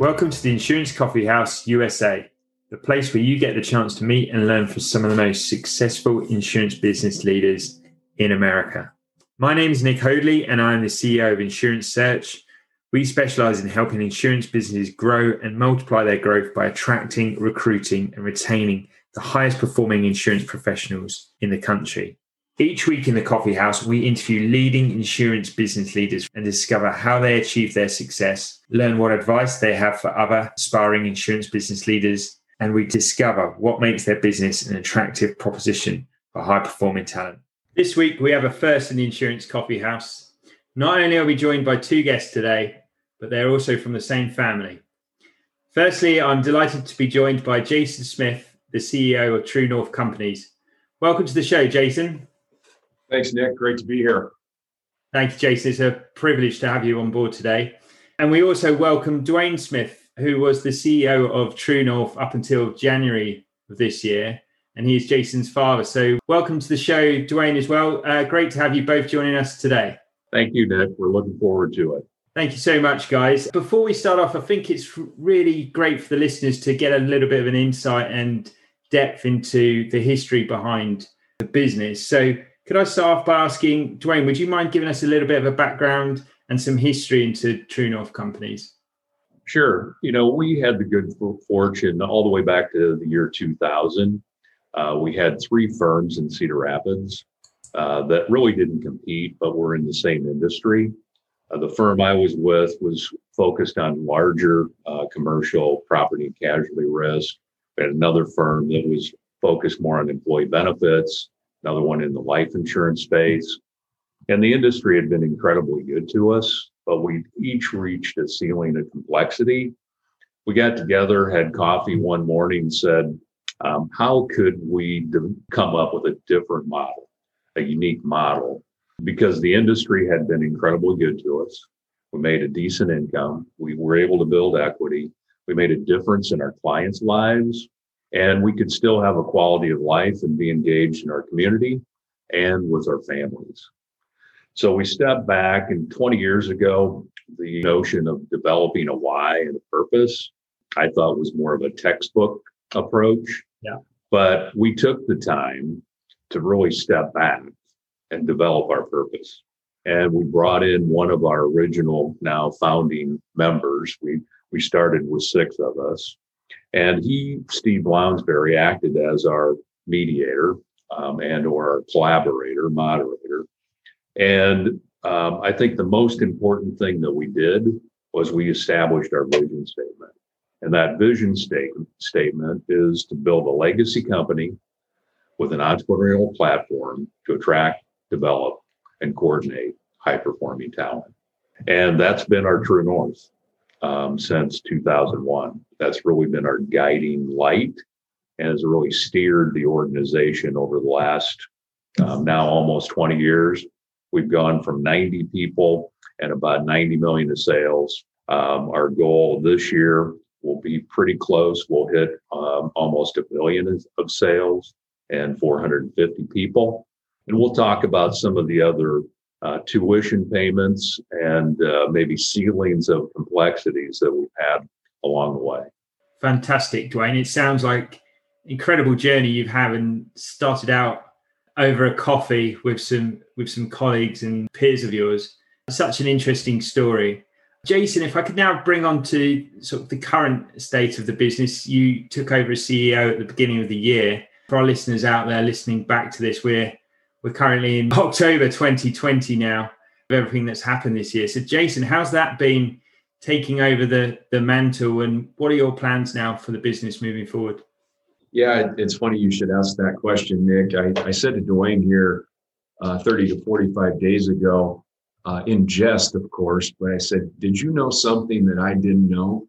Welcome to the Insurance Coffee House USA, the place where you get the chance to meet and learn from some of the most successful insurance business leaders in America. My name is Nick Hoadley, and I am the CEO of Insurance Search. We specialize in helping insurance businesses grow and multiply their growth by attracting, recruiting, and retaining the highest performing insurance professionals in the country. Each week in the Coffee House, we interview leading insurance business leaders and discover how they achieve their success, learn what advice they have for other aspiring insurance business leaders, and we discover what makes their business an attractive proposition for high-performing talent. This week, we have a first in the Insurance Coffee House. Not only are we joined by two guests today, but they're also from the same family. Firstly, I'm delighted to be joined by Jason Smith, the CEO of TrueNorth Companies. Welcome to the show, Jason. Thanks, Nick. Great to be here. Thank you, Jason. It's a privilege to have you on board today. And we also welcome Duane Smith, who was the CEO of TrueNorth up until January of this year, and he is Jason's father. So welcome to the show, Duane, as well. Great to have you both joining us today. Thank you, Nick. We're looking forward to it. Thank you so much, guys. Before we start off, I think it's really great for the listeners to get a little bit of an insight and depth into the history behind the business. So could I start off by asking, Duane, would you mind giving us a little bit of a background and some history into TrueNorth Companies? Sure. You know, we had the good fortune all the way back to the year 2000. We had three firms in Cedar Rapids that really didn't compete, but were in the same industry. The firm I was with was focused on larger commercial property and casualty risk. We had another firm that was focused more on employee benefits, another one in the life insurance space. And the industry had been incredibly good to us, but we each reached a ceiling of complexity. We got together, had coffee one morning and said, how could we come up with a different model, a unique model? Because the industry had been incredibly good to us. We made a decent income. We were able to build equity. We made a difference in our clients' lives. And we could still have a quality of life and be engaged in our community and with our families. So we stepped back, and 20 years ago, the notion of developing a why and a purpose, I thought was more of a textbook approach. Yeah. But we took the time to really step back and develop our purpose. And we brought in one of our original now founding members. We started with six of us. And he, Steve Lounsbury, acted as our mediator and or our collaborator, moderator. And I think the most important thing that we did was we established our vision statement. And that vision statement is to build a legacy company with an entrepreneurial platform to attract, develop, and coordinate high-performing talent. And that's been our true north. Since 2001. That's really been our guiding light and has really steered the organization over the last now almost 20 years. We've gone from 90 people and about 90 million of sales. Our goal this year will be pretty close. We'll hit almost $1 billion of sales and 450 people. And we'll talk about some of the other tuition payments and maybe ceilings of complexities that we've had along the way. Fantastic, Duane. It sounds like incredible journey you've had, and started out over a coffee with some colleagues and peers of yours. Such an interesting story. Jason, if I could now bring on to sort of the current state of the business. You took over as CEO at the beginning of the year. For our listeners out there listening back to this, We're currently in October 2020 now, of everything that's happened this year. So Jason, how's that been, taking over the mantle, and what are your plans now for the business moving forward? Yeah, it's funny you should ask that question, Nick. I said to Duane here 30 to 45 days ago, in jest, of course, but I said, did you know something that I didn't know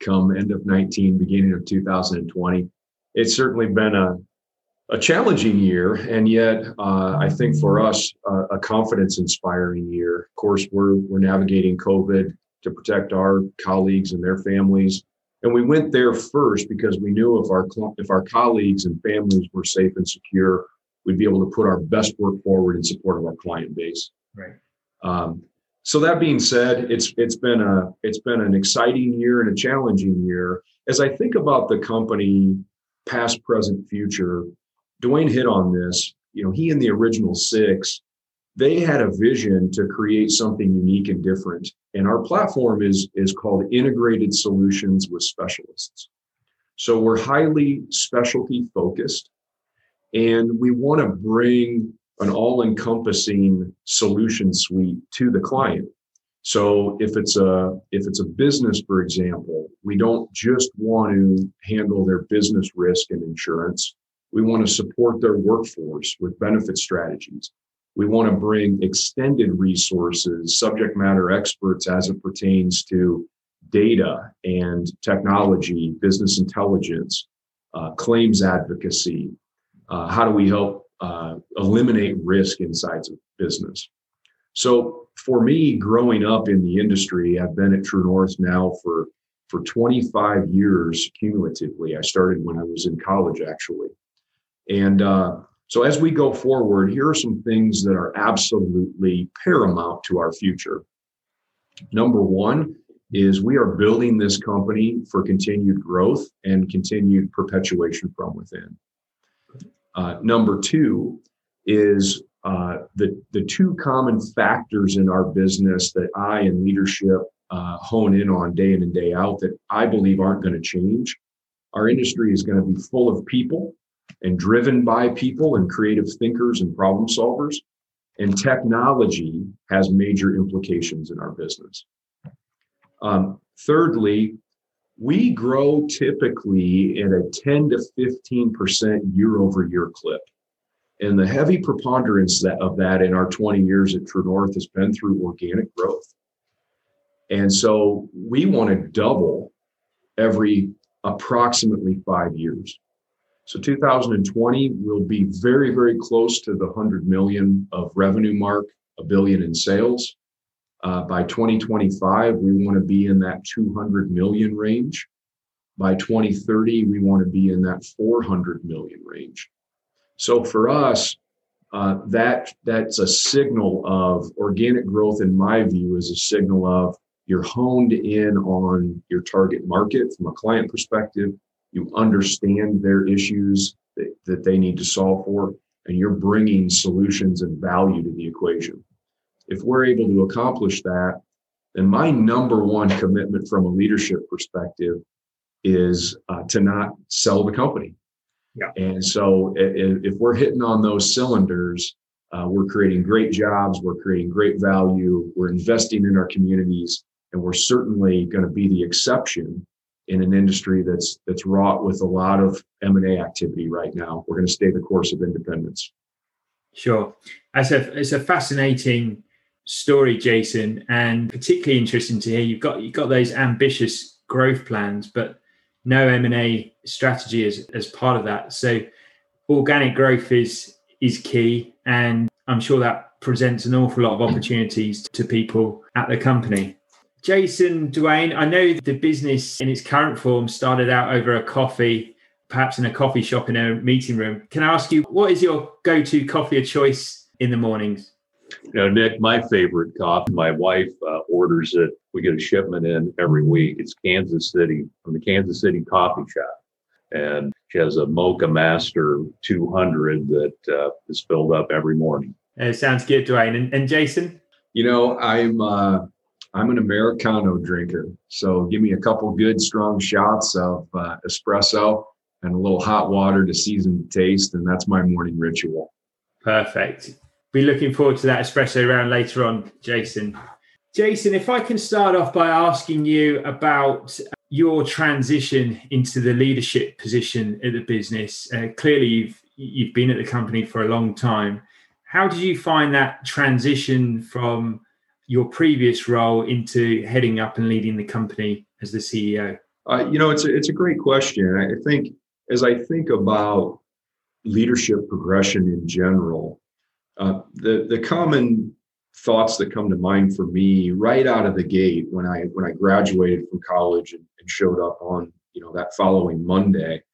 come end of 19, beginning of 2020? It's certainly been a challenging year, and yet I think for us, a confidence-inspiring year. Of course, we're navigating COVID to protect our colleagues and their families. And we went there first because we knew if our colleagues and families were safe and secure, we'd be able to put our best work forward in support of our client base. Right. So that being said, it's been an exciting year and a challenging year. As I think about the company, past, present, future, Duane hit on this. You know, he and the original six, they had a vision to create something unique and different. And our platform is called Integrated Solutions with Specialists. So we're highly specialty focused, and we want to bring an all-encompassing solution suite to the client. So if it's a business, for example, we don't just want to handle their business risk and insurance. We want to support their workforce with benefit strategies. We want to bring extended resources, subject matter experts as it pertains to data and technology, business intelligence, claims advocacy. How do we help eliminate risk inside of business? So for me, growing up in the industry, I've been at TrueNorth now for 25 years cumulatively. I started when I was in college, actually. And so as we go forward, here are some things that are absolutely paramount to our future. Number one is we are building this company for continued growth and continued perpetuation from within. Number two is the two common factors in our business that I and leadership hone in on day in and day out that I believe aren't going to change. Our industry is going to be full of people, and driven by people and creative thinkers and problem solvers. And technology has major implications in our business. Thirdly, we grow typically at a 10 to 15% year-over-year clip. And the heavy preponderance of that in our 20 years at TrueNorth has been through organic growth. And so we want to double every approximately 5 years. So 2020 will be very, very close to the 100 million of revenue mark, $1 billion in sales. By 2025, we want to be in that 200 million range. By 2030, we want to be in that 400 million range. So for us, that's a signal of organic growth, in my view, is a signal of you're honed in on your target market from a client perspective. You understand their issues that they need to solve for, and you're bringing solutions and value to the equation. If we're able to accomplish that, then my number one commitment from a leadership perspective is to not sell the company. Yeah. And so if we're hitting on those cylinders, we're creating great jobs, we're creating great value, we're investing in our communities, and we're certainly going to be the exception in an industry that's wrought with a lot of M&A activity right now. We're going to stay the course of independence. Sure. It's a fascinating story, Jason, and particularly interesting to hear you've got those ambitious growth plans, but no M&A strategy as part of that. So organic growth is key, and I'm sure that presents an awful lot of opportunities to people at the company. Jason, Duane, I know the business in its current form started out over a coffee, perhaps in a coffee shop in a meeting room. Can I ask you, what is your go-to coffee of choice in the mornings? You know, Nick, my favorite coffee, my wife orders it. We get a shipment in every week. It's Kansas City, from the Kansas City Coffee Shop. And she has a Mocha Master 200 that is filled up every morning. It sounds good, Duane. And Jason? You know, I'm an Americano drinker, so give me a couple good strong shots of espresso and a little hot water to season the taste, and that's my morning ritual. Perfect. Be looking forward to that espresso round later on, Jason. Jason, if I can start off by asking you about your transition into the leadership position at the business. Clearly, you've been at the company for a long time. How did you find that transition from your previous role into heading up and leading the company as the CEO? It's a great question. I think as I think about leadership progression in general, the common thoughts that come to mind for me right out of the gate when I graduated from college and showed up on that following Monday,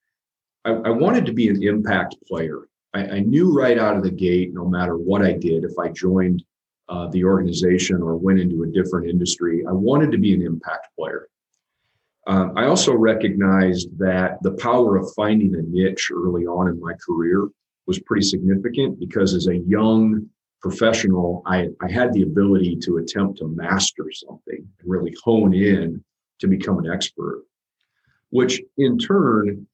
I wanted to be an impact player. I knew right out of the gate, no matter what I did, if I joined the organization or went into a different industry, I wanted to be an impact player. I also recognized that the power of finding a niche early on in my career was pretty significant, because as a young professional, I had the ability to attempt to master something and really hone in to become an expert, which in turn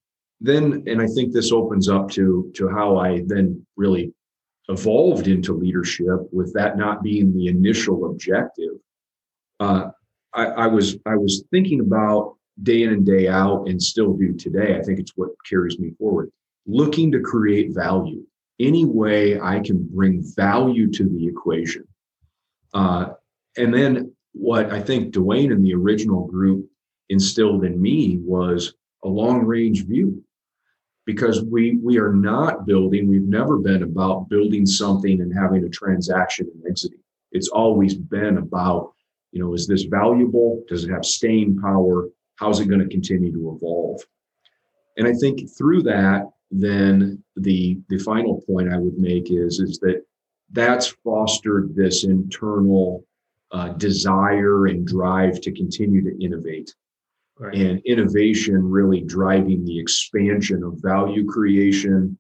then, and I think this opens up to how I then really evolved into leadership, with that not being the initial objective. I was thinking about day in and day out, and still do today. I think it's what carries me forward. Looking to create value. Any way I can bring value to the equation. And then what I think Duane and the original group instilled in me was a long-range view, because we are not building, we've never been about building something and having a transaction and exiting. It's always been about, is this valuable? Does it have staying power? How's it going to continue to evolve? And I think through that, then the final point I would make is that that's fostered this internal desire and drive to continue to innovate. Right. And innovation really driving the expansion of value creation,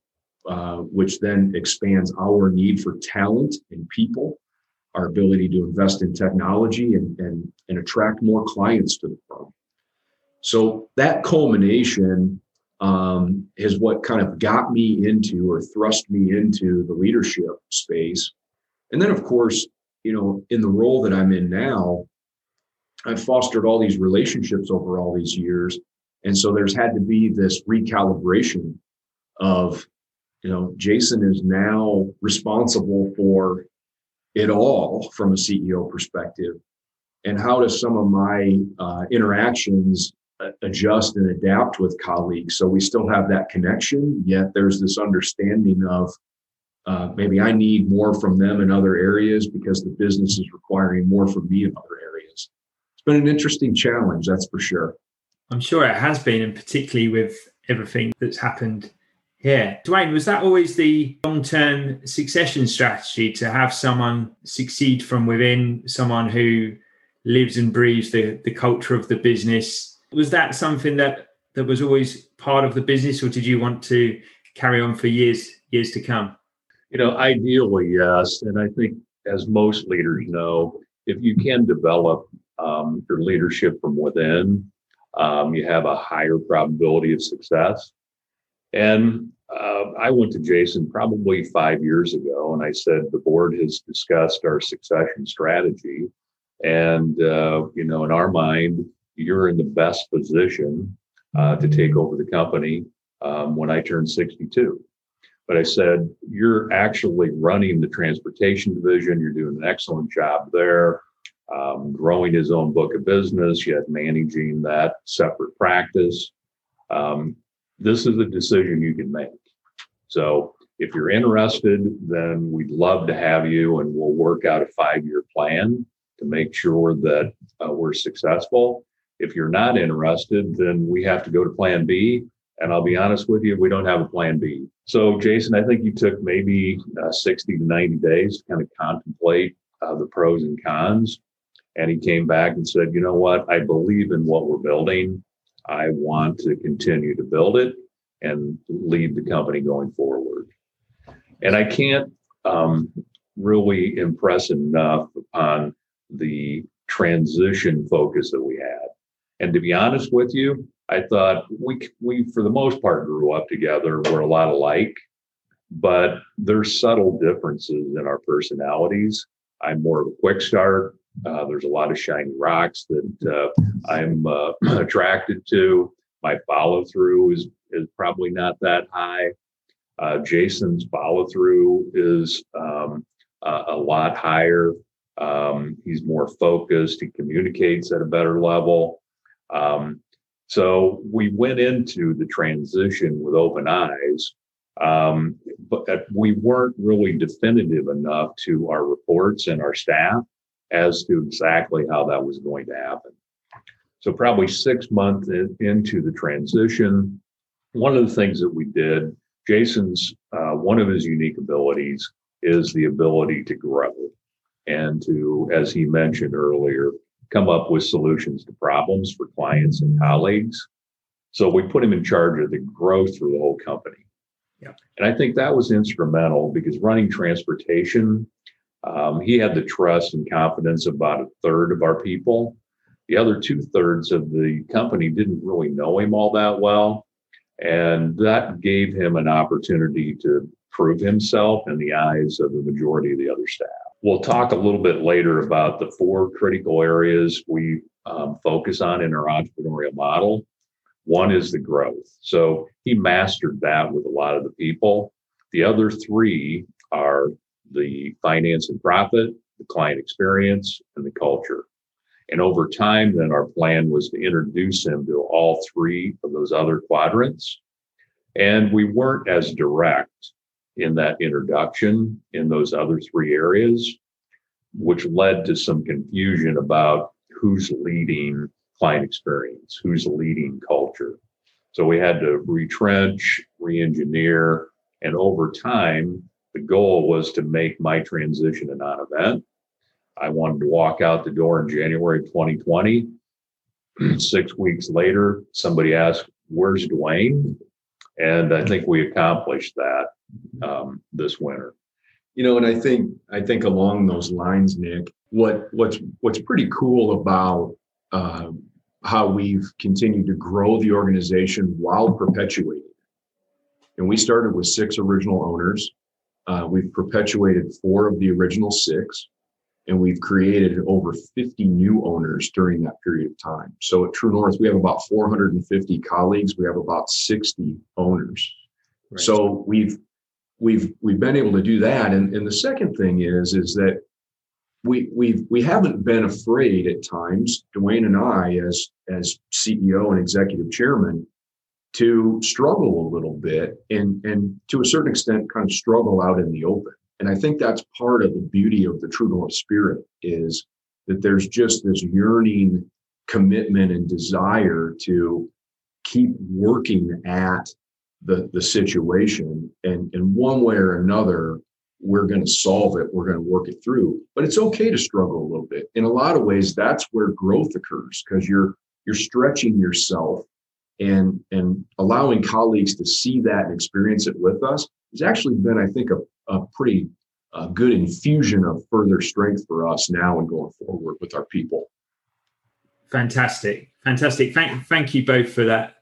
which then expands our need for talent and people, our ability to invest in technology and attract more clients to the firm. So that culmination is what kind of got me into, or thrust me into, the leadership space. And then, of course, in the role that I'm in now, I've fostered all these relationships over all these years. And so there's had to be this recalibration of, Jason is now responsible for it all from a CEO perspective. And how does some of my interactions adjust and adapt with colleagues, so we still have that connection, yet there's this understanding of maybe I need more from them in other areas because the business is requiring more from me in other areas. It's been an interesting challenge, that's for sure. I'm sure it has been, and particularly with everything that's happened here. Duane, was that always the long-term succession strategy, to have someone succeed from within, someone who lives and breathes the culture of the business? Was that something that was always part of the business, or did you want to carry on for years to come? Ideally, yes. And I think, as most leaders know, if you can develop your leadership from within, you have a higher probability of success. And I went to Jason probably 5 years ago, and I said, the board has discussed our succession strategy. And, in our mind, you're in the best position to take over the company when I turn 62. But I said, you're actually running the transportation division. You're doing an excellent job there, growing his own book of business, yet managing that separate practice. This is a decision you can make. So if you're interested, then we'd love to have you, and we'll work out a 5-year plan to make sure that we're successful. If you're not interested, then we have to go to plan B. And I'll be honest with you, we don't have a plan B. So Jason, I think you took maybe 60 to 90 days to kind of contemplate the pros and cons. And he came back and said, you know what? I believe in what we're building. I want to continue to build it and lead the company going forward. And I can't really impress enough upon the transition focus that we had. And to be honest with you, I thought we for the most part grew up together. We're a lot alike, but there's subtle differences in our personalities. I'm more of a quick start. There's a lot of shiny rocks that I'm attracted to. My follow through is probably not that high. Jason's follow-through is a lot higher. He's more focused. He communicates at a better level. So we went into the transition with open eyes, but we weren't really definitive enough to our reports and our staff as to exactly how that was going to happen. So probably 6 months into the transition, one of the things that we did, Jason's, one of his unique abilities is the ability to grow and to, as he mentioned earlier, come up with solutions to problems for clients and colleagues. So we put him in charge of the growth through the whole company. Yeah. And I think that was instrumental because running transportation, he had the trust and confidence of about a third of our people. The other 2/3 of the company didn't really know him all that well. And that gave him an opportunity to prove himself in the eyes of the majority of the other staff. We'll talk a little bit later about the 4 critical areas we focus on in our entrepreneurial model. One is the growth. So he mastered that with a lot of the people. The other 3 are the finance and profit, the client experience, and the culture. And over time, then our plan was to introduce him to all 3 of those other quadrants. And we weren't as direct in that introduction in those other 3 areas, which led to some confusion about who's leading client experience, who's leading culture. So we had to retrench, re-engineer, and over time, the goal was to make my transition a non-event. I wanted to walk out the door in January 2020. 6 weeks later, somebody asked, "Where's Duane?" And I think we accomplished that this winter. You know, and I think along those lines, Nick, what's pretty cool about how we've continued to grow the organization while perpetuating. And we started with 6 original owners. We've perpetuated 4 of the original 6. And we've created over 50 new owners during that period of time. So at True North, we have about 450 colleagues. We have about 60 owners. Right. So we've been able to do that. And the second thing is that we haven't been afraid at times, Duane and I, as CEO and executive chairman, to struggle a little bit and to a certain extent kind of struggle out in the open. And I think that's part of the beauty of the True North spirit is that there's just this yearning commitment and desire to keep working at the situation. And in one way or another, we're going to solve it. We're going to work it through. But it's okay to struggle a little bit. In a lot of ways, that's where growth occurs because you're stretching yourself and allowing colleagues to see that and experience it with us. It's actually been, I think, a pretty good infusion of further strength for us now and going forward with our people. Fantastic. Fantastic. Thank you both for that.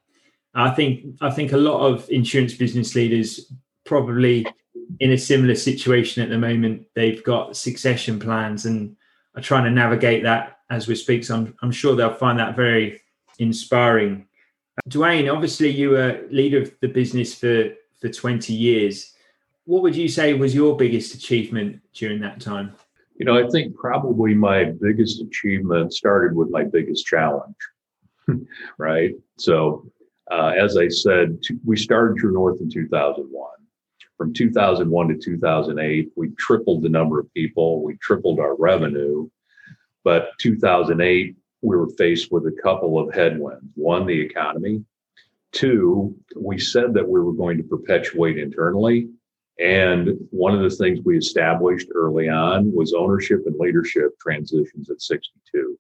I think a lot of insurance business leaders probably in a similar situation at the moment. They've got succession plans and are trying to navigate that as we speak. So I'm sure they'll find that very inspiring. Duane, obviously you were leader of the business for 20 years. What would you say was your biggest achievement during that time? You know, I think probably my biggest achievement started with my biggest challenge, right? So as I said, we started True North in 2001. From 2001 to 2008, we tripled the number of people. We tripled our revenue. But 2008, we were faced with a couple of headwinds. One, the economy. 2, we said that we were going to perpetuate internally. And one of the things we established early on was ownership and leadership transitions at 62.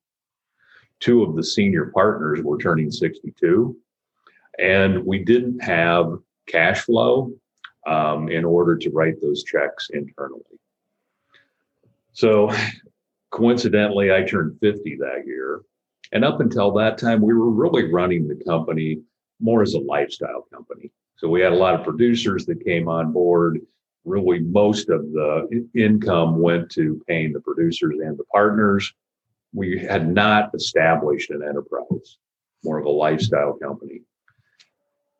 2 of the senior partners were turning 62. And we didn't have cash flow in order to write those checks internally. So coincidentally, I turned 50 that year. And up until that time, we were really running the company more as a lifestyle company. So we had a lot of producers that came on board. Really, most of the income went to paying the producers and the partners. We had not established an enterprise, more of a lifestyle company.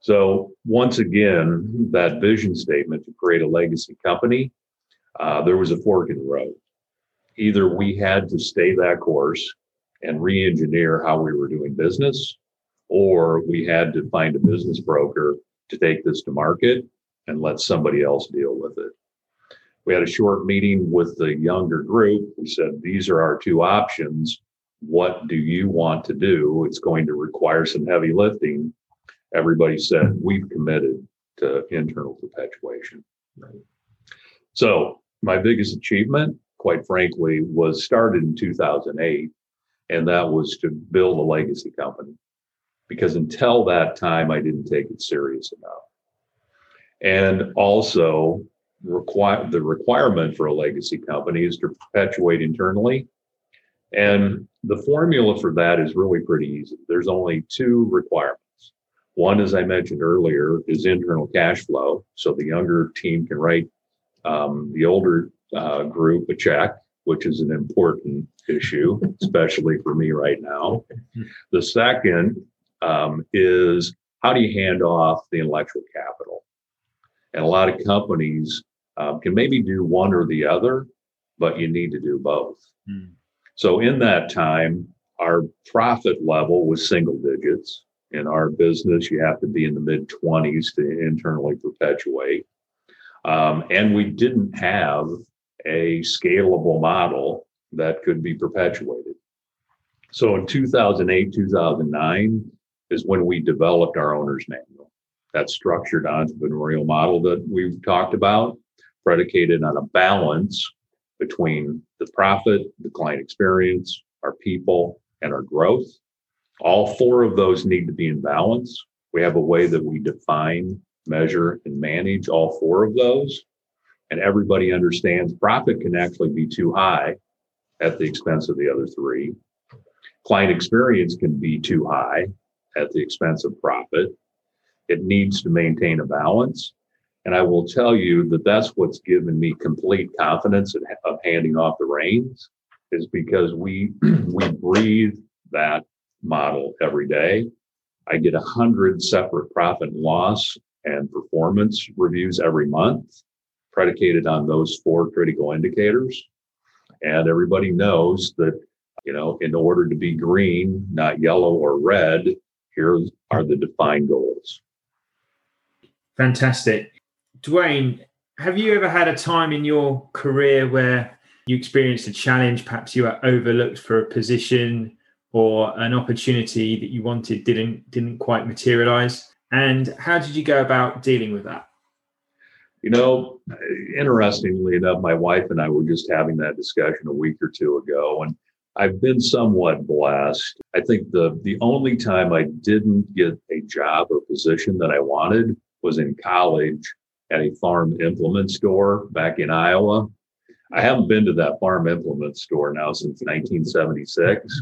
So once again, that vision statement to create a legacy company, there was a fork in the road. Either we had to stay that course and re-engineer how we were doing business, or we had to find a business broker to take this to market and let somebody else deal with it. We had a short meeting with the younger group. We said, these are our two options. What do you want to do? It's going to require some heavy lifting. Everybody said, we've committed to internal perpetuation. Right. So my biggest achievement, quite frankly, was started in 2008, and that was to build a legacy company. Because until that time, I didn't take it serious enough. And also, the requirement for a legacy company is to perpetuate internally. And the formula for that is really pretty easy. There's only two requirements. One, as I mentioned earlier, is internal cash flow. So the younger team can write the older group a check, which is an important issue, especially for me right now. The second is, how do you hand off the intellectual capital? And a lot of companies can maybe do one or the other, but you need to do both. Mm. So in that time, our profit level was single digits. In our business, you have to be in the mid-20s to internally perpetuate. And we didn't have a scalable model that could be perpetuated. So in 2008, 2009 is when we developed our owner's manual, that structured entrepreneurial model that we've talked about, predicated on a balance between the profit, the client experience, our people, and our growth. All four of those need to be in balance. We have a way that we define, measure, and manage all four of those. And everybody understands profit can actually be too high at the expense of the other three. Client experience can be too high at the expense of profit. It needs to maintain a balance. And I will tell you that that's what's given me complete confidence of handing off the reins, is because we breathe that model every day. I get 100 separate profit and loss and performance reviews every month, predicated on those four critical indicators. And everybody knows that, you know, in order to be green, not yellow or red, here are the defined goals. Fantastic. Duane, have you ever had a time in your career where you experienced a challenge, perhaps you were overlooked for a position, or an opportunity that you wanted didn't quite materialize? And how did you go about dealing with that? You know, interestingly enough, my wife and I were just having that discussion a week or two ago, and I've been somewhat blessed. I think the only time I didn't get a job or position that I wanted was in college at a farm implement store back in Iowa. I haven't been to that farm implement store now since 1976,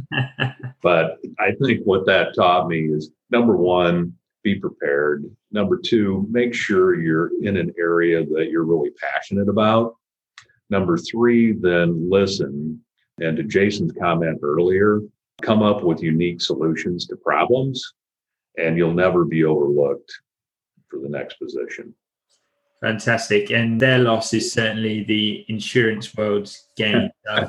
but I think what that taught me is, number one, be prepared. Number two, make sure you're in an area that you're really passionate about. Number three, then listen. And to Jason's comment earlier, come up with unique solutions to problems, and you'll never be overlooked for the next position. Fantastic. And their loss is certainly the insurance world's gain. A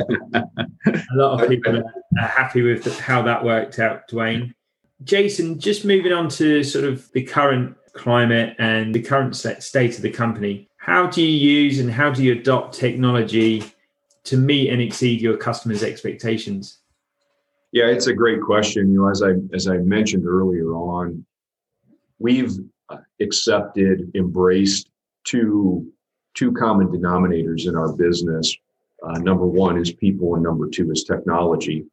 lot of people are happy with how that worked out, Duane. Jason, just moving on to sort of the current climate and the current state of the company, how do you use and how do you adopt technology to meet and exceed your customers' expectations? Yeah, it's a great question. You know, as I mentioned earlier on, we've accepted, embraced two common denominators in our business. Number one is people, and number two is technology.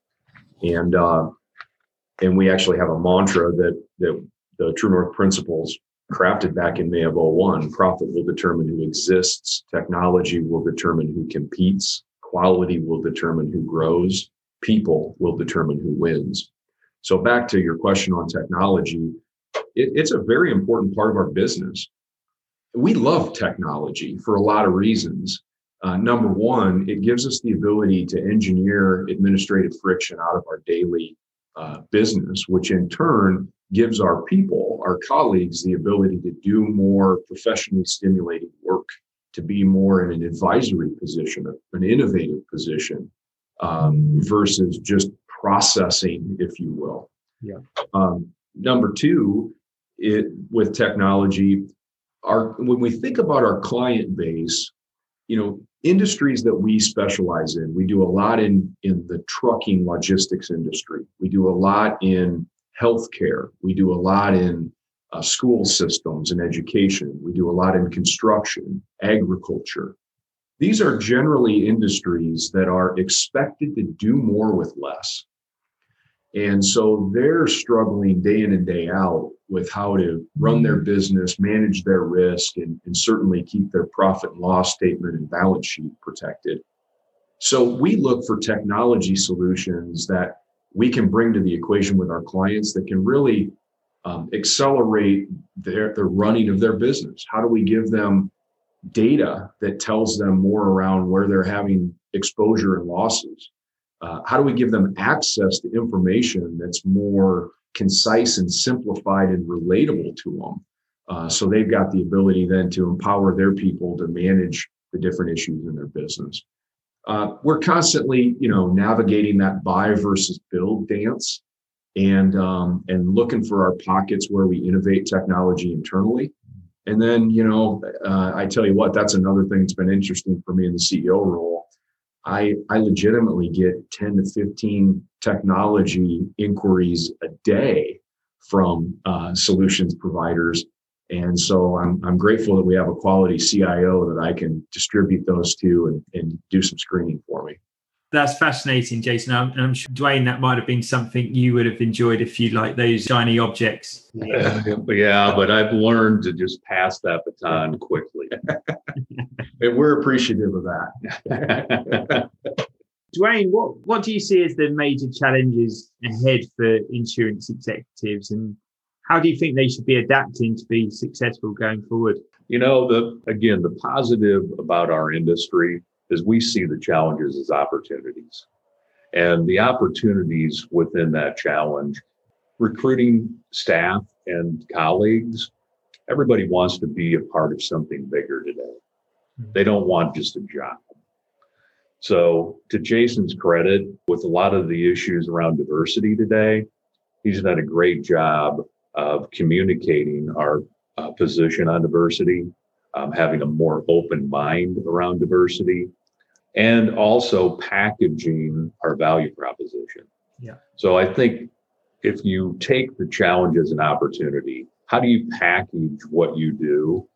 And we actually have a mantra that the True North principles crafted back in May of 2001. Profit will determine who exists. Technology will determine who competes. Quality will determine who grows. People will determine who wins. So back to your question on technology, it's a very important part of our business. We love technology for a lot of reasons. Number one, it gives us the ability to engineer administrative friction out of our daily business, which in turn gives our people, our colleagues, the ability to do more professionally stimulating work, to be more in an advisory position, an innovative position, versus just processing, if you will. Yeah. Number two, with technology, when we think about our client base, you know, industries that we specialize in, we do a lot in the trucking logistics industry. We do a lot in healthcare. We do a lot in school systems and education. We do a lot in construction, agriculture. These are generally industries that are expected to do more with less. And so they're struggling day in and day out with how to run their business, manage their risk, and certainly keep their profit and loss statement and balance sheet protected. So we look for technology solutions that we can bring to the equation with our clients that can really accelerate the running of their business. How do we give them data that tells them more around where they're having exposure and losses? How do we give them access to information that's more concise and simplified and relatable to them? So they've got the ability then to empower their people to manage the different issues in their business. We're constantly, you know, navigating that buy versus build dance, and looking for our pockets where we innovate technology internally. And then, you know, I tell you what, that's another thing that's been interesting for me in the CEO role. I legitimately get 10 to 15 technology inquiries a day from solutions providers. And so I'm grateful that we have a quality CIO that I can distribute those to and do some screening for me. That's fascinating, Jason. I'm sure, Duane, that might have been something you would have enjoyed if you like those shiny objects. Yeah, but I've learned to just pass that baton quickly. And we're appreciative of that. Duane, what do you see as the major challenges ahead for insurance executives, and how do you think they should be adapting to be successful going forward? You know, the positive about our industry is we see the challenges as opportunities, and the opportunities within that challenge, recruiting staff and colleagues. Everybody wants to be a part of something bigger today. They don't want just a job. So to Jason's credit, with a lot of the issues around diversity today, he's done a great job of communicating our position on diversity, having a more open mind around diversity, and also packaging our value proposition. Yeah. So I think if you take the challenge as an opportunity, how do you package what you do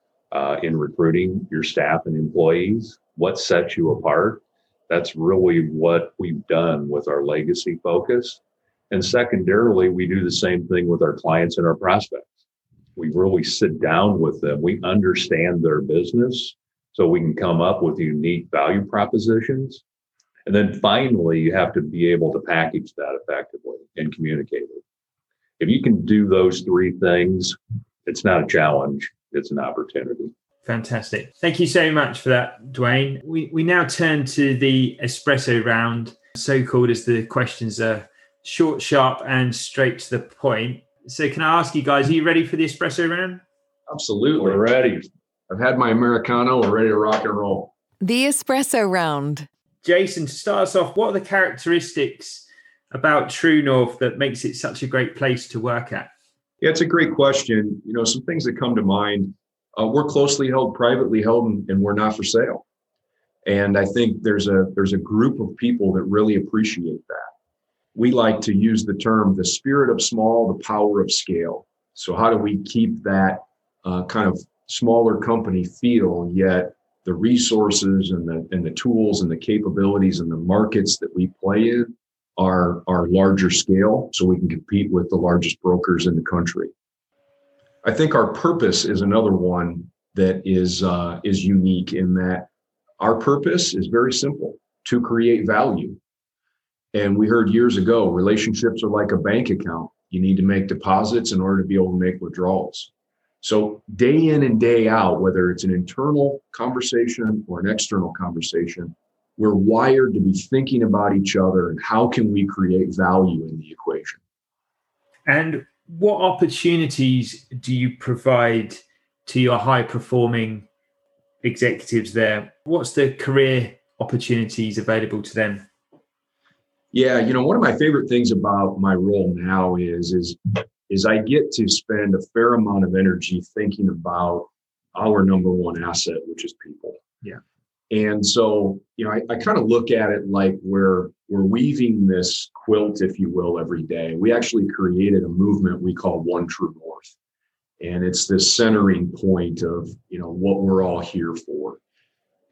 in recruiting your staff and employees? What sets you apart? That's really what we've done with our legacy focus. And secondarily, we do the same thing with our clients and our prospects. We really sit down with them. We understand their business so we can come up with unique value propositions. And then finally, you have to be able to package that effectively and communicate it. If you can do those three things, it's not a challenge. It's an opportunity. Fantastic. Thank you so much for that, Duane. We now turn to the espresso round, so-called, as the questions are short, sharp, and straight to the point. So can I ask you guys, are you ready for the espresso round? Absolutely. We're ready. I've had my Americano. We're ready to rock and roll. The espresso round. Jason, to start us off, what are the characteristics about TrueNorth that makes it such a great place to work at? Yeah, it's a great question. You know, some things that come to mind, we're closely held, privately held, and we're not for sale. And I think there's a group of people that really appreciate that. We like to use the term, the spirit of small, the power of scale. So how do we keep that kind of smaller company feel, yet the resources and the tools and the capabilities and the markets that we play in are larger scale, so we can compete with the largest brokers in the country? I think our purpose is another one that is unique, in that our purpose is very simple: to create value. And we heard years ago, relationships are like a bank account. You need to make deposits in order to be able to make withdrawals. So day in and day out, whether it's an internal conversation or an external conversation, we're wired to be thinking about each other and how can we create value in the equation. And what opportunities do you provide to your high-performing executives there? What's the career opportunities available to them? Yeah, you know, one of my favorite things about my role now is I get to spend a fair amount of energy thinking about our number one asset, which is people. Yeah. And so, you know, I kind of look at it like we're weaving this quilt, if you will, every day. We actually created a movement we call One True North. And it's this centering point of, you know, what we're all here for.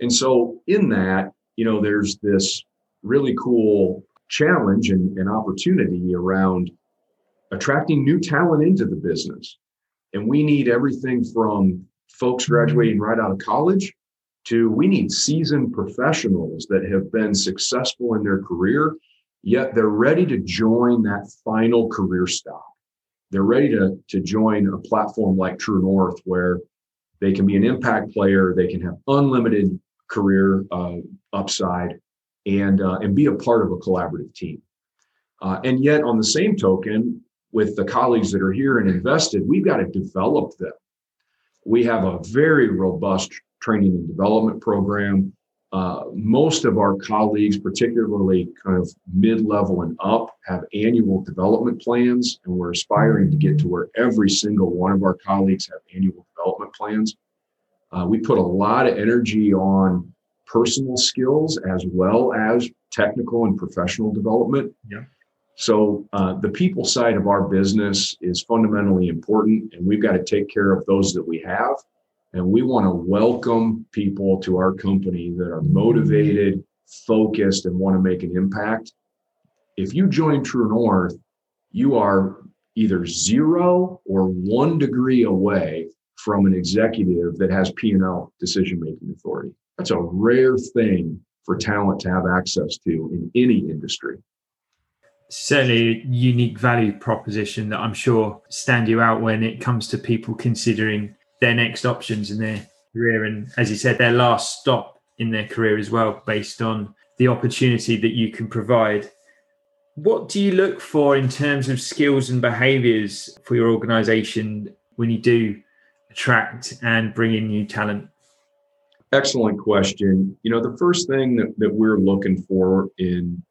And so in that, you know, there's this really cool challenge and opportunity around attracting new talent into the business. And we need everything from folks graduating right out of college to we need seasoned professionals that have been successful in their career, yet they're ready to join that final career stop. They're ready to join a platform like True North where they can be an impact player, they can have unlimited career upside and be a part of a collaborative team. And yet on the same token, with the colleagues that are here and invested, we've got to develop them. We have a very robust training and development program. Most of our colleagues, particularly kind of mid-level and up, have annual development plans, and we're aspiring to get to where every single one of our colleagues have annual development plans. We put a lot of energy on personal skills as well as technical and professional development. Yeah. So the people side of our business is fundamentally important, and we've got to take care of those that we have. And we want to welcome people to our company that are motivated, focused, and want to make an impact. If you join True North, you are either 0 or 1 degree away from an executive that has P&L decision-making authority. That's a rare thing for talent to have access to in any industry. Certainly a unique value proposition that I'm sure stand you out when it comes to people considering their next options in their career. And as you said, their last stop in their career as well, based on the opportunity that you can provide. What do you look for in terms of skills and behaviors for your organization when you do attract and bring in new talent? Excellent question. You know, the first thing that we're looking for in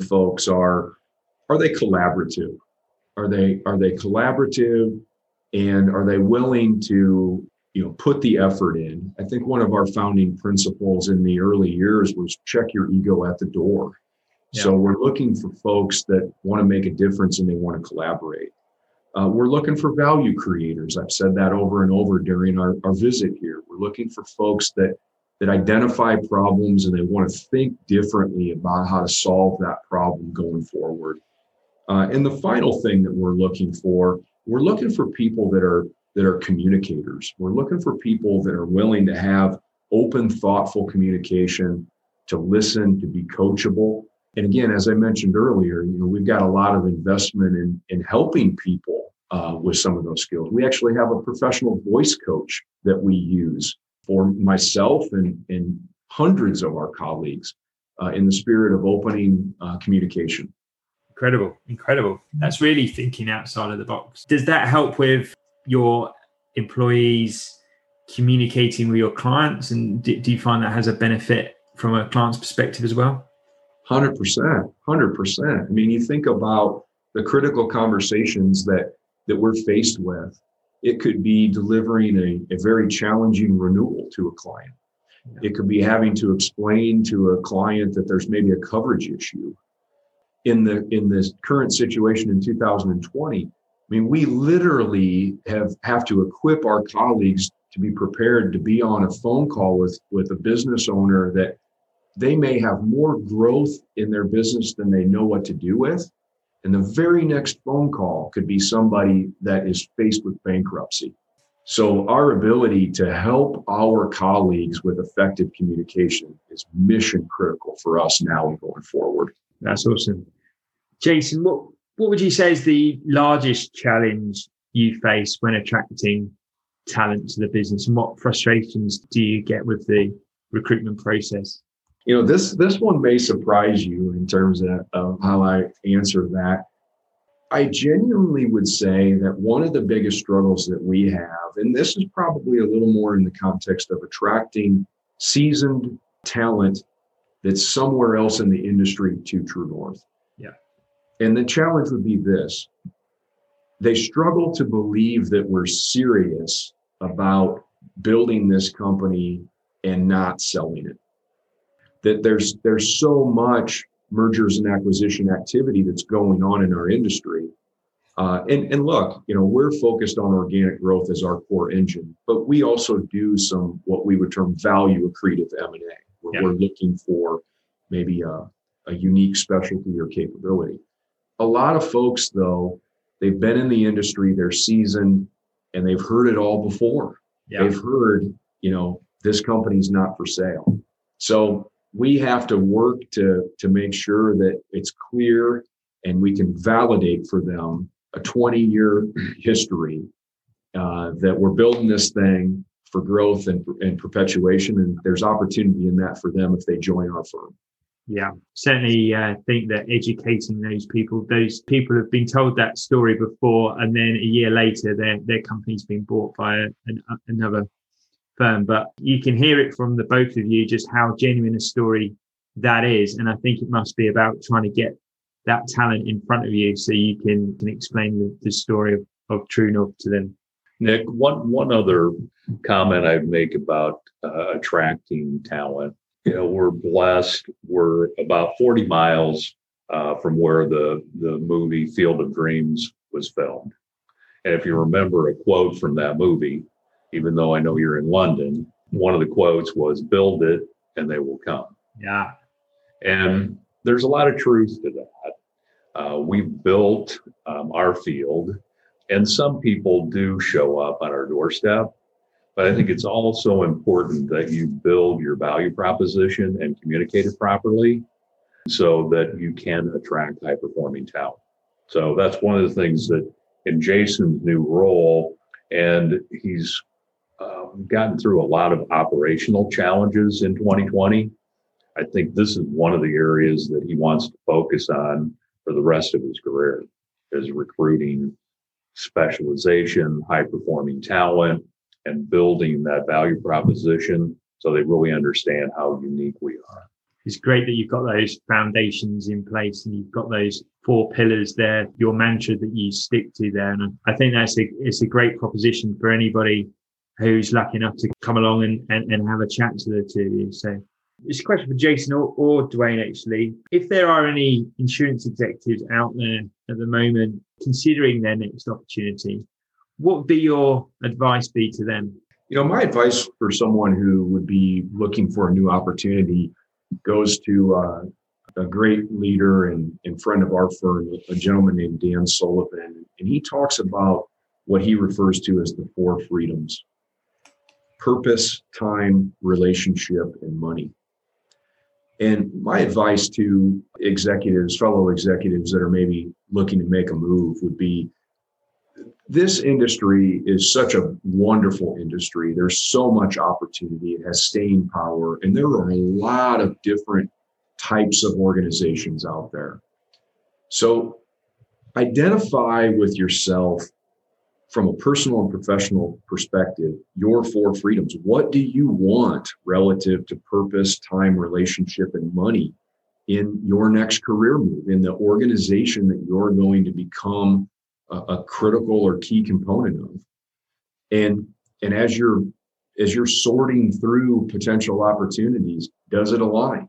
folks are they collaborative? Are they collaborative? And are they willing to, you know, put the effort in? I think one of our founding principles in the early years was check your ego at the door. Yeah. So we're looking for folks that want to make a difference and they want to collaborate. We're looking for value creators. I've said that over and over during our visit here. We're looking for folks that identify problems and they want to think differently about how to solve that problem going forward. And the final thing that we're looking for people that are communicators. We're looking for people that are willing to have open, thoughtful communication, to listen, to be coachable. And again, as I mentioned earlier, you know, we've got a lot of investment in helping people with some of those skills. We actually have a professional voice coach that we use for myself and hundreds of our colleagues in the spirit of opening communication. Incredible. That's really thinking outside of the box. Does that help with your employees communicating with your clients? And do you find that has a benefit from a client's perspective as well? 100%. I mean, you think about the critical conversations that we're faced with. It could be delivering a very challenging renewal to a client. Yeah. It could be having to explain to a client that there's maybe a coverage issue. In this current situation in 2020, I mean, we literally have to equip our colleagues to be prepared to be on a phone call with a business owner that they may have more growth in their business than they know what to do with. And the very next phone call could be somebody that is faced with bankruptcy. So our ability to help our colleagues with effective communication is mission critical for us now and going forward. That's awesome. Jason, what would you say is the largest challenge you face when attracting talent to the business? And what frustrations do you get with the recruitment process? You know, this one may surprise you in terms of how I answer that. I genuinely would say that one of the biggest struggles that we have, and this is probably a little more in the context of attracting seasoned talent that's somewhere else in the industry to True North. Yeah. And the challenge would be this. They struggle to believe that we're serious about building this company and not selling it. That there's so much mergers and acquisition activity that's going on in our industry. And look, you know, we're focused on organic growth as our core engine, but we also do some what we would term value accretive M&A, where we're looking for maybe a unique specialty or capability. A lot of folks, though, they've been in the industry, they're seasoned, and they've heard it all before. Yeah. They've heard, you know, this company's not for sale. So we have to work to make sure that it's clear and we can validate for them a 20-year history that we're building this thing for growth and perpetuation. And there's opportunity in that for them if they join our firm. Yeah, certainly think that educating those people have been told that story before, and then a year later, their company's been bought by another firm. But you can hear it from the both of you just how genuine a story that is, and I think it must be about trying to get that talent in front of you so you can explain the story of True North to them. Nick, one other comment I'd make about attracting talent. You know, we're blessed. We're about 40 miles from where the movie Field of Dreams was filmed. And if you remember a quote from that movie, even though I know you're in London, one of the quotes was, "Build it and they will come." Yeah. And there's a lot of truth to that. We've built our field, and some people do show up on our doorstep. But I think it's also important that you build your value proposition and communicate it properly so that you can attract high-performing talent. So that's one of the things that in Jason's new role, and he's gotten through a lot of operational challenges in 2020. I think this is one of the areas that he wants to focus on for the rest of his career, is recruiting, specialization, high-performing talent, and building that value proposition so they really understand how unique we are. It's great that you've got those foundations in place and you've got those 4 pillars there, your mantra that you stick to there. And I think it's a great proposition for anybody who's lucky enough to come along and have a chat to the two of you. So it's a question for Jason or Duane, actually. If there are any insurance executives out there at the moment considering their next opportunity, what would be your advice be to them? You know, my advice for someone who would be looking for a new opportunity goes to a great leader and friend of our firm, a gentleman named Dan Sullivan. And he talks about what he refers to as the 4 freedoms: purpose, time, relationship, and money. And my advice to executives, fellow executives that are maybe looking to make a move would be, this industry is such a wonderful industry. There's so much opportunity. It has staying power. And there are a lot of different types of organizations out there. So identify with yourself from a personal and professional perspective, your 4 freedoms. What do you want relative to purpose, time, relationship, and money in your next career move, in the organization that you're going to become a critical or key component of? And as you're sorting through potential opportunities, does it align?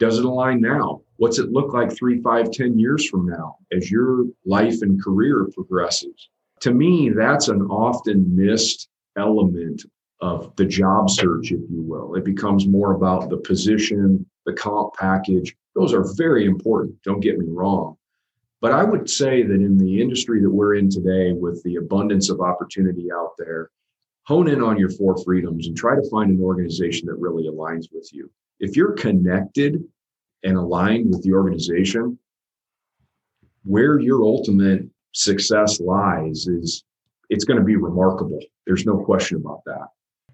Does it align now? What's it look like 3, 5, 10 years from now as your life and career progresses? To me, that's an often missed element of the job search, if you will. It becomes more about the position, the comp package. Those are very important. Don't get me wrong. But I would say that in the industry that we're in today, with the abundance of opportunity out there, hone in on your 4 freedoms and try to find an organization that really aligns with you. If you're connected and aligned with the organization, where your ultimate success lies is, it's going to be remarkable. There's no question about that.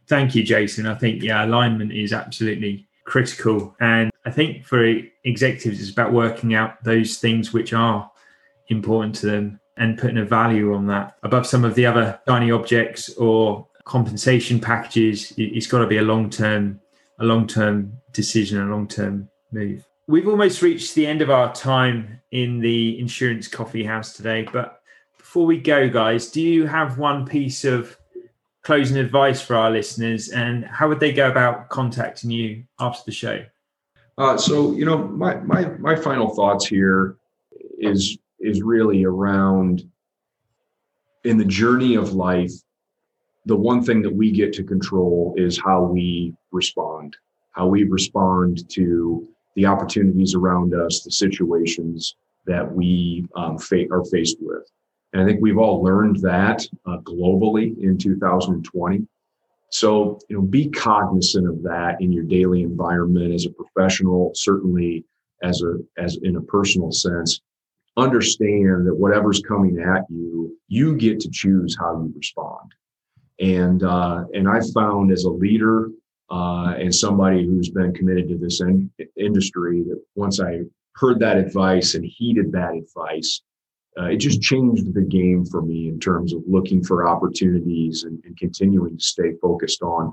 Thank you, Jason. I think, alignment is absolutely critical. And I think for executives, it's about working out those things which are important to them and putting a value on that above some of the other shiny objects or compensation packages. It's got to be a long-term decision, a long-term move. We've almost reached the end of our time in the Insurance Coffee House today. But before we go, guys, do you have one piece of closing advice for our listeners, and how would they go about contacting you after the show? My final thoughts here is really around, in the journey of life, the one thing that we get to control is how we respond to the opportunities around us, the situations that we are faced with. And I think we've all learned that globally in 2020. So, be cognizant of that in your daily environment as a professional, certainly as in a personal sense. Understand that whatever's coming at you, you get to choose how you respond. And I found, as a leader and somebody who's been committed to this industry, that once I heard that advice and heeded that advice, it just changed the game for me in terms of looking for opportunities and continuing to stay focused on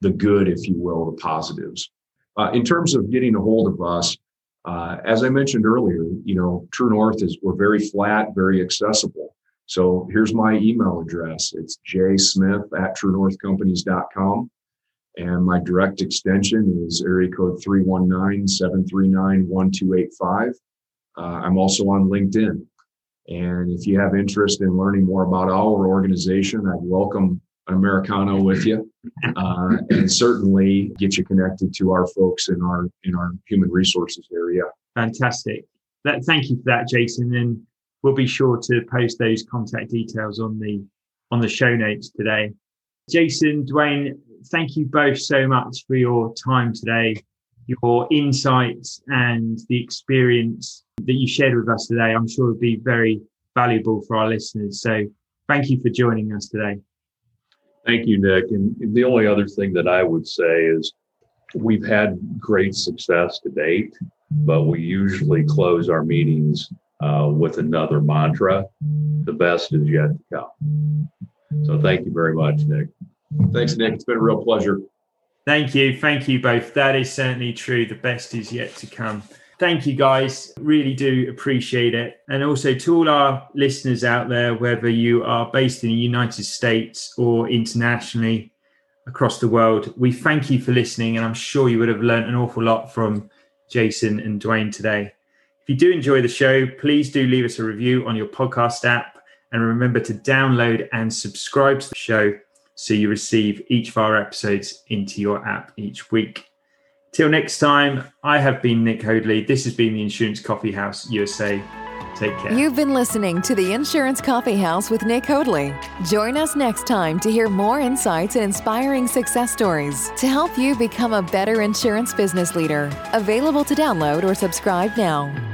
the good, if you will, the positives. In terms of getting a hold of us, as I mentioned earlier, True North we're very flat, very accessible. So here's my email address. It's jsmith@truenorthcompanies.com. And my direct extension is area code 319-739-1285. I'm also on LinkedIn. And if you have interest in learning more about our organization, I'd welcome an Americano with you, and certainly get you connected to our folks in our human resources area. Fantastic. Thank you for that, Jason. And we'll be sure to post those contact details on the show notes today. Jason, Duane, thank you both so much for your time today, your insights and the experience that you shared with us today. I'm sure it'll be very valuable for our listeners. So thank you for joining us today. Thank you, Nick. And the only other thing that I would say is we've had great success to date, but we usually close our meetings with another mantra: the best is yet to come. So thank you very much, Nick. Thanks, Nick. It's been a real pleasure. Thank you. Thank you both. That is certainly true. The best is yet to come. Thank you, guys. Really do appreciate it. And also to all our listeners out there, whether you are based in the United States or internationally across the world, we thank you for listening. And I'm sure you would have learned an awful lot from Jason and Duane today. If you do enjoy the show, please do leave us a review on your podcast app. And remember to download and subscribe to the show so you receive each of our episodes into your app each week. Till next time, I have been Nick Hoadley. This has been the Insurance Coffee House USA. Take care. You've been listening to the Insurance Coffee House with Nick Hoadley. Join us next time to hear more insights and inspiring success stories to help you become a better insurance business leader. Available to download or subscribe now.